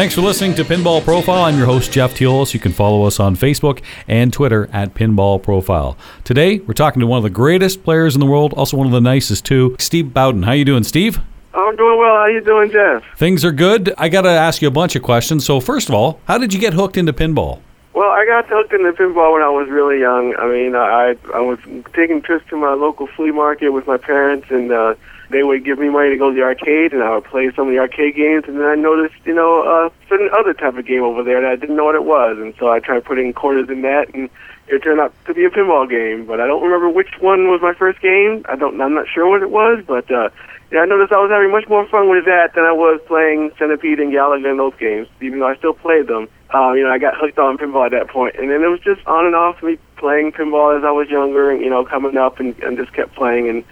Thanks for listening to Pinball Profile. I'm your host, Jeff Teolis. You can follow us on Facebook and Twitter at Pinball Profile. Today, we're talking to one of the greatest players in the world, also one of the nicest, too, Steve Bowden. How you doing, Steve? I'm doing well. How you doing, Jeff? Things are good. I got to ask you a bunch of questions. So, first of all, how did you get hooked into pinball? Well, I got hooked into pinball when I was really young. I mean, I was taking trips to my local flea market with my parents, and they would give me money to go to the arcade, and I would play some of the arcade games. And then I noticed, you know, a certain other type of game over there that I didn't know what it was. And so I tried putting quarters in that, and it turned out to be a pinball game. But I don't remember which one was my first game. I'm not sure what it was, but I noticed I was having much more fun with that than I was playing Centipede and Galaga and those games, even though I still played them. I got hooked on pinball at that point. And then it was just on and off me playing pinball as I was younger, and, you know, coming up and just kept playing. And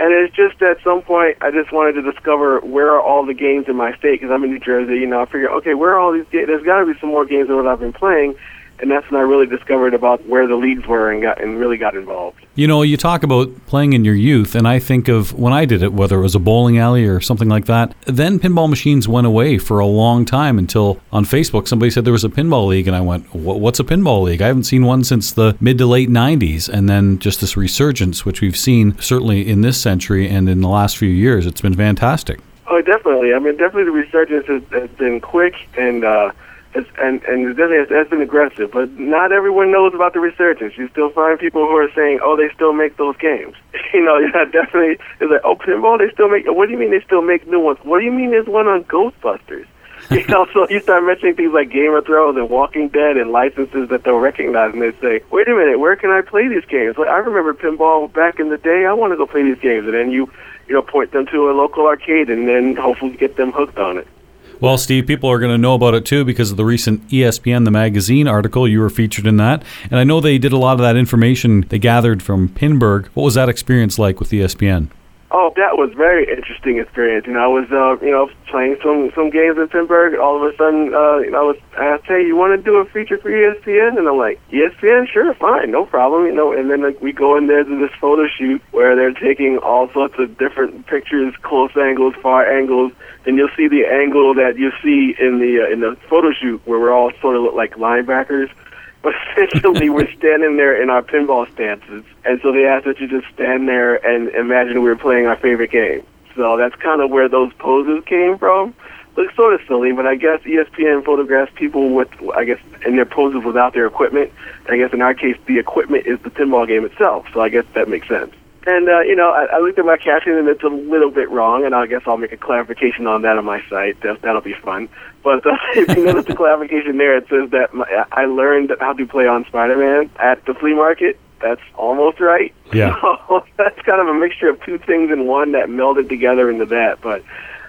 it's just at some point I just wanted to discover where are all the games in my state, because I'm in New Jersey. You know, I figured, okay, where are all these games? There's got to be some more games than what I've been playing. And that's when I really discovered about where the leagues were and really got involved. You know, you talk about playing in your youth, and I think of when I did it, whether it was a bowling alley or something like that. Then pinball machines went away for a long time until on Facebook somebody said there was a pinball league, and I went, what's a pinball league? I haven't seen one since the mid to late 90s, and then just this resurgence, which we've seen certainly in this century and in the last few years. It's been fantastic. Oh, definitely. I mean, definitely the resurgence has been quick, and that's been aggressive, but not everyone knows about the resurgence. You still find people who are saying, "Oh, they still make those games." You know, definitely. It's like, "Oh, pinball, they still make." What do you mean they still make new ones? What do you mean there's one on Ghostbusters? You know, so you start mentioning things like Game of Thrones and Walking Dead and licenses that they'll recognize, and they say, "Wait a minute, where can I play these games? Like, I remember pinball back in the day. I want to go play these games," and then you know, point them to a local arcade, and then hopefully get them hooked on it. Well, Steve, people are going to know about it, too, because of the recent ESPN, the magazine article. You were featured in that. And I know they did a lot of that information they gathered from Pinburg. What was that experience like with ESPN? Oh, that was a very interesting experience. I was, playing some games in Pinburg, and all of a sudden, I was asked, "Hey, you want to do a feature for ESPN?" And I'm like, "ESPN? Sure, fine, no problem." And then we go in there to this photo shoot where they're taking all sorts of different pictures, close angles, far angles, and you'll see the angle that you see in the photo shoot where we're all sort of look like linebackers. But essentially, we're standing there in our pinball stances, and so they asked that you just stand there and imagine we were playing our favorite game. So that's kind of where those poses came from. Looks sort of silly, but I guess ESPN photographs people with, in their poses without their equipment. I guess in our case, the equipment is the pinball game itself, so I guess that makes sense. And, I looked at my caption, and it's a little bit wrong, and I guess I'll make a clarification on that on my site. That'll be fun. But if you notice the clarification there, it says that I learned how to play on Spider-Man at the flea market. That's almost right. Yeah. So that's kind of a mixture of two things in one that melded together into that. But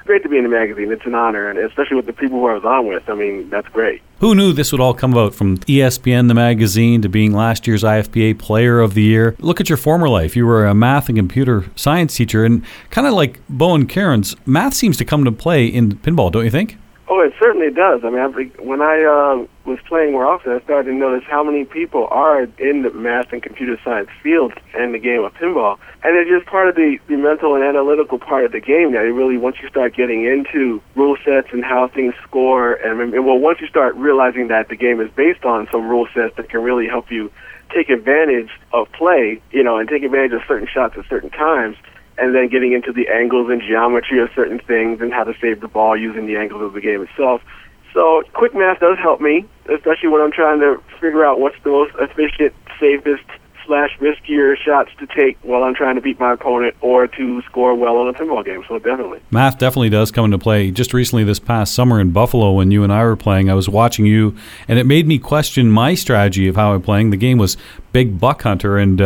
great to be in the magazine. It's an honor, and especially with the people who I was on with. I mean, that's great. Who knew this would all come about, from ESPN, the magazine, to being last year's IFBA Player of the Year? Look at your former life. You were a math and computer science teacher, and kind of like Bo and Karen's, math seems to come to play in pinball, don't you think? Oh, it certainly does. I mean, when I was playing more often, I started to notice how many people are in the math and computer science fields and the game of pinball. And it's just part of the mental and analytical part of the game that it really, once you start getting into rule sets and how things score, and once you start realizing that the game is based on some rule sets that can really help you take advantage of play, and take advantage of certain shots at certain times, and then getting into the angles and geometry of certain things and how to save the ball using the angles of the game itself. So quick math does help me, especially when I'm trying to figure out what's the most efficient, safest/riskier shots to take while I'm trying to beat my opponent or to score well on a pinball game. So definitely. Math definitely does come into play. Just recently this past summer in Buffalo when you and I were playing, I was watching you, and it made me question my strategy of how I'm playing. The game was Big Buck Hunter, and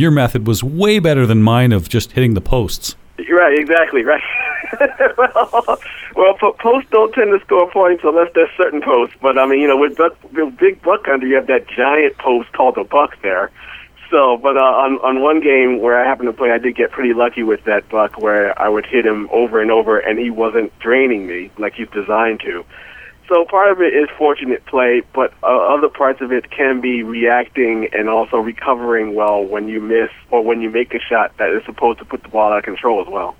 your method was way better than mine of just hitting the posts. Right, exactly, right. Well, posts don't tend to score points unless there's certain posts. But, with Big Buck Hunter, you have that giant post called the buck there. So, but on one game where I happened to play, I did get pretty lucky with that buck where I would hit him over and over, and he wasn't draining me like he's designed to. So part of it is fortunate play, but other parts of it can be reacting and also recovering well when you miss or when you make a shot that is supposed to put the ball out of control as well.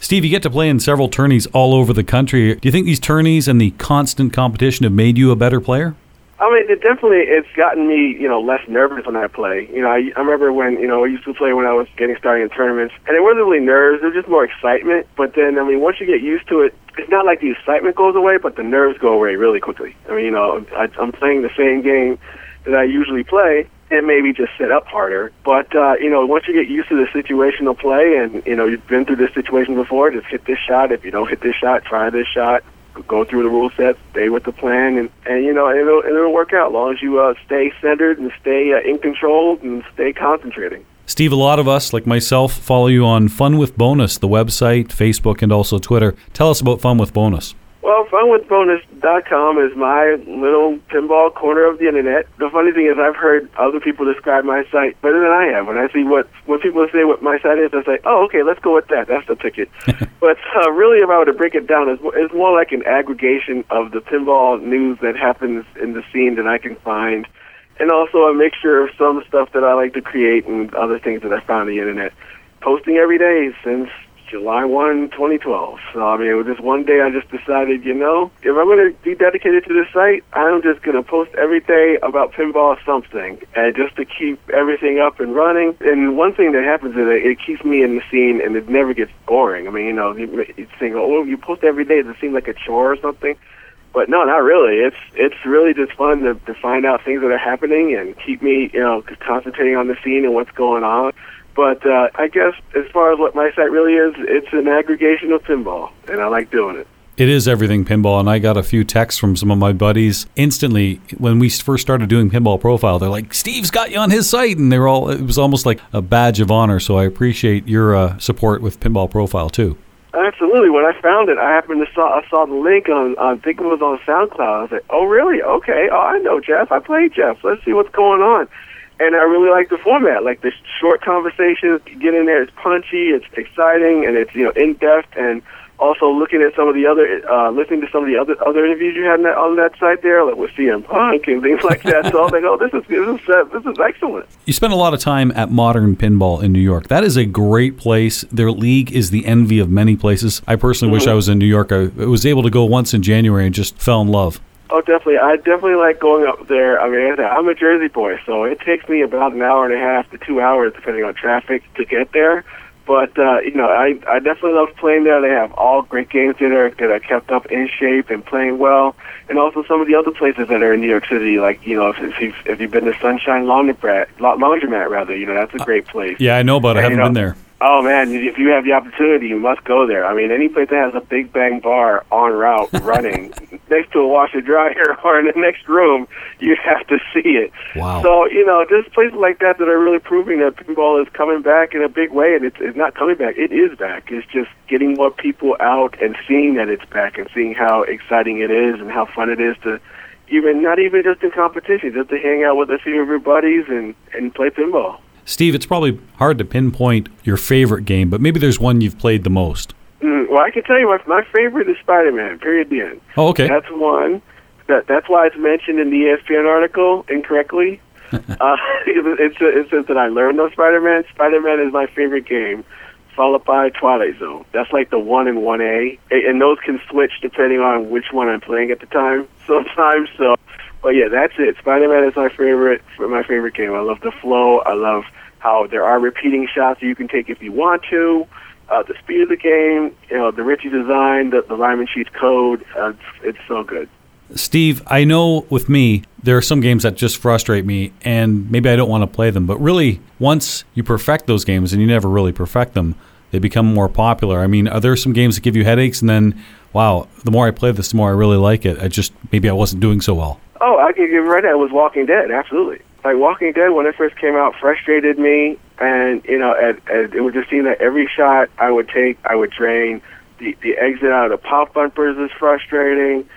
Steve, you get to play in several tourneys all over the country. Do you think these tourneys and the constant competition have made you a better player? I mean, it definitely, it's gotten me, less nervous when I play. I remember when, I used to play when I was getting started in tournaments, and it wasn't really nerves, it was just more excitement. But then, once you get used to it, it's not like the excitement goes away, but the nerves go away really quickly. I'm playing the same game that I usually play, and maybe just set up harder. But, once you get used to the situational play, and, you've been through this situation before, just hit this shot. If you don't hit this shot, try this shot. Go through the rule sets, stay with the plan, and it'll work out as long as you stay centered and stay in control and stay concentrating. Steve, a lot of us, like myself, follow you on Fun With Bonus, the website, Facebook, and also Twitter. Tell us about Fun With Bonus. Well, funwithbonus.com is my little pinball corner of the internet. The funny thing is I've heard other people describe my site better than I have. When I see when people say what my site is, I say, oh, okay, let's go with that. That's the ticket. But really, if I were to break it down, it's more like an aggregation of the pinball news that happens in the scene that I can find, and also a mixture of some stuff that I like to create and other things that I found on the internet. Posting every day since July 1, 2012. So, it was just one day I just decided, if I'm going to be dedicated to this site, I'm just going to post every day about pinball something, and just to keep everything up and running. And one thing that happens is that it keeps me in the scene, and it never gets boring. You think, oh, you post every day, does it seem like a chore or something? But no, not really. It's really just fun to find out things that are happening and keep me, concentrating on the scene and what's going on. But I guess as far as what my site really is, it's an aggregation of pinball, and I like doing it. It is everything pinball, and I got a few texts from some of my buddies instantly when we first started doing Pinball Profile. They're like, Steve's got you on his site, and it was almost like a badge of honor, so I appreciate your support with Pinball Profile, too. Absolutely. When I found it, I happened to saw the link on I think it was on SoundCloud. I was like, oh, really? Okay. Oh, I know Jeff. I played Jeff. Let's see what's going on. And I really like the format, like the short conversations. You get in there, it's punchy, it's exciting, and it's in-depth. And also looking at some of the other, listening to some of the other interviews you had on that site there, like with CM Punk and things like that. So I was like, oh, this is excellent. You spent a lot of time at Modern Pinball in New York. That is a great place. Their league is the envy of many places. I personally wish I was in New York. I was able to go once in January and just fell in love. Oh, definitely. I definitely like going up there. I'm a Jersey boy, so it takes me about an hour and a half to 2 hours, depending on traffic, to get there. But, I definitely love playing there. They have all great games there that are kept up in shape and playing well. And also some of the other places that are in New York City, like, if you've been to Sunshine Laundromat, that's a great place. Yeah, I know about it. I haven't been there. Oh, man, if you have the opportunity, you must go there. Any place that has a Big Bang bar en route running next to a washer-dryer or in the next room, you have to see it. Wow. So, there's places like that that are really proving that pinball is coming back in a big way, and it's not coming back. It is back. It's just getting more people out and seeing that it's back and seeing how exciting it is and how fun it is to not even just in competition, just to hang out with a few of your buddies and play pinball. Steve, it's probably hard to pinpoint your favorite game, but maybe there's one you've played the most. Well, I can tell you my favorite is Spider-Man, period, the end. Oh, okay. That's one. That's why it's mentioned in the ESPN article incorrectly. It says that I learned on Spider-Man. Spider-Man is my favorite game, followed by Twilight Zone. That's like the 1 and 1A, and those can switch depending on which one I'm playing at the time sometimes, so... But yeah, that's it. Spider-Man is my favorite game. I love the flow. I love how there are repeating shots that you can take if you want to. The speed of the game, the Richie design, the Lyman Sheets code. It's so good. Steve, I know with me, there are some games that just frustrate me, and maybe I don't want to play them. But really, once you perfect those games, and you never really perfect them, they become more popular. Are there some games that give you headaches, and then, wow, the more I play this, the more I really like it. Maybe I wasn't doing so well. Oh, I can give right now. It was Walking Dead, absolutely. Like, Walking Dead, when it first came out, frustrated me. And, it would just seem that every shot I would take, I would drain. The exit out of the pop bumpers is frustrating.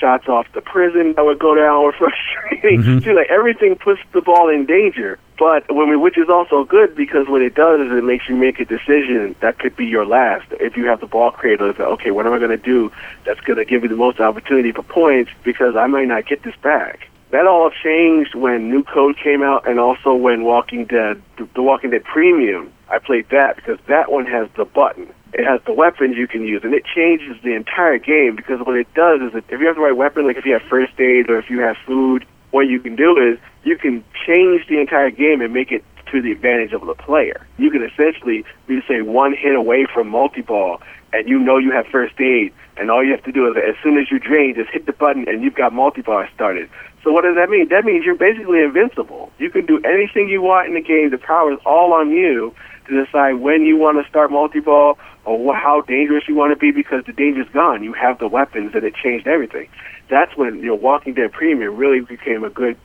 Shots off the prison that would go down were frustrating. Mm-hmm. Like, everything puts the ball in danger. But which is also good, because what it does is it makes you make a decision that could be your last. If you have the ball creator, it's like, okay, what am I going to do that's going to give me the most opportunity for points, because I might not get this back. That all changed when New Code came out, and also when Walking Dead, the Walking Dead Premium, I played that because that one has the button. It has the weapons you can use, and it changes the entire game, because what it does is that if you have the right weapon, like if you have first aid or if you have food, what you can do is you can change the entire game and make it to the advantage of the player. You can essentially be, say, one hit away from multi-ball, and you know you have first aid, and all you have to do is, as soon as you drain, just hit the button, and you've got multi-ball started. So what does that mean? That means you're basically invincible. You can do anything you want in the game. The power is all on you to decide when you want to start multi-ball or how dangerous you want to be, because the danger's gone. You have the weapons, and it changed everything. That's when Walking Dead Premium really became a good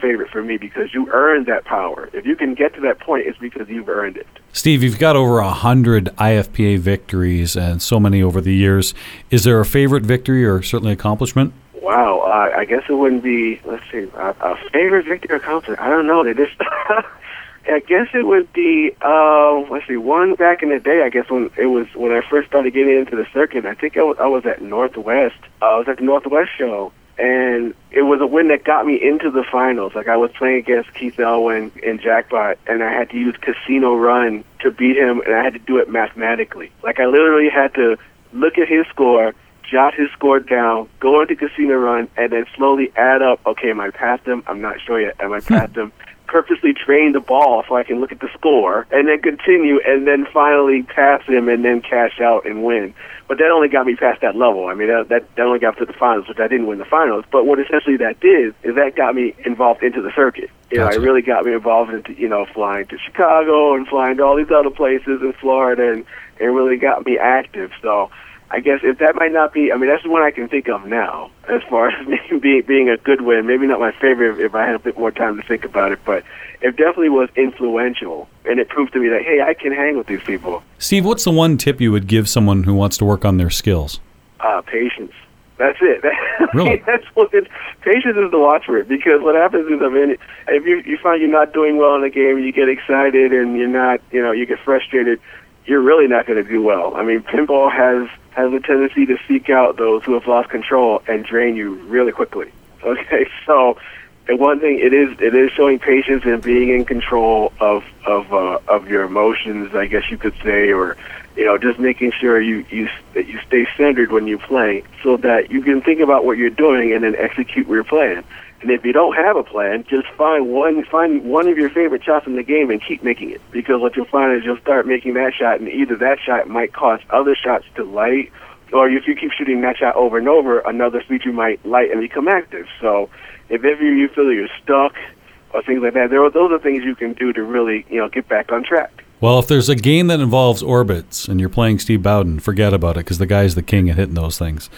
favorite for me, because you earned that power. If you can get to that point, it's because you've earned it. Steve, you've got over 100 IFPA victories and so many over the years. Is there a favorite victory or certainly accomplishment? Wow, I guess it wouldn't be, let's see, a favorite victory or accomplishment. I don't know. They just... I guess it would be, one back in the day, I guess, when I first started getting into the circuit. I think I was at Northwest. I was at the Northwest show, and it was a win that got me into the finals. Like, I was playing against Keith Elwin in Jackpot, and I had to use Casino Run to beat him, and I had to do it mathematically. Like, I literally had to look at his score, jot his score down, go into Casino Run, and then slowly add up, okay, am I past him? I'm not sure yet. Am I past him? Purposely drain the ball so I can look at the score, and then continue, and then finally pass him, and then cash out and win. But that only got me past that level. I mean, that only got me to the finals, which I didn't win the finals. But what essentially that did is that got me involved into the circuit. Gotcha. It really got me involved into, flying to Chicago and flying to all these other places in Florida, and it really got me active. So I guess if that might not be, I mean, that's the one I can think of now as far as being a good win. Maybe not my favorite if I had a bit more time to think about it, but it definitely was influential, and it proved to me that, hey, I can hang with these people. Steve, what's the one tip you would give someone who wants to work on their skills? Patience. That's it. Really? Patience is the watchword, because what happens is, if you find you're not doing well in a game, you get excited and you're not, you get frustrated, you're really not going to do well. I mean, pinball has a tendency to seek out those who have lost control and drain you really quickly. Okay, so the one thing it is showing patience and being in control of your emotions, I guess you could say, or just making sure that you stay centered when you play, so that you can think about what you're doing and then execute your plan. And if you don't have a plan, just find one of your favorite shots in the game and keep making it. Because what you'll find is you'll start making that shot, and either that shot might cause other shots to light, or if you keep shooting that shot over and over, another feature might light and become active. So if ever you feel you're stuck or things like that, those are things you can do to really, get back on track. Well, if there's a game that involves orbits and you're playing Steve Bowden, forget about it, because the guy's the king at hitting those things.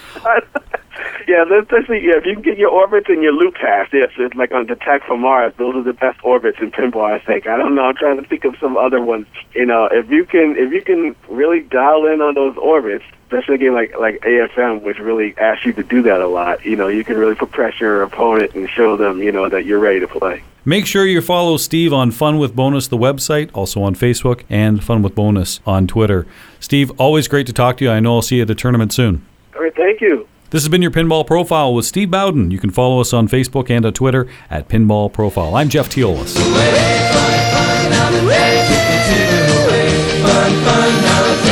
Yeah, if you can get your orbits and your loop pass, it's like on Attack from Mars. Those are the best orbits in pinball, I think. I don't know. I'm trying to think of some other ones. If you can really dial in on those orbits, especially a game like AFM, which really asks you to do that a lot, you can really put pressure your opponent and show them, that you're ready to play. Make sure you follow Steve on Fun With Bonus, the website, also on Facebook, and Fun With Bonus on Twitter. Steve, always great to talk to you. I know I'll see you at the tournament soon. All right, thank you. This has been your Pinball Profile with Steve Bowden. You can follow us on Facebook and on Twitter at Pinball Profile. I'm Jeff Teolis. Away, fun, fun, now, away, fun, fun, now,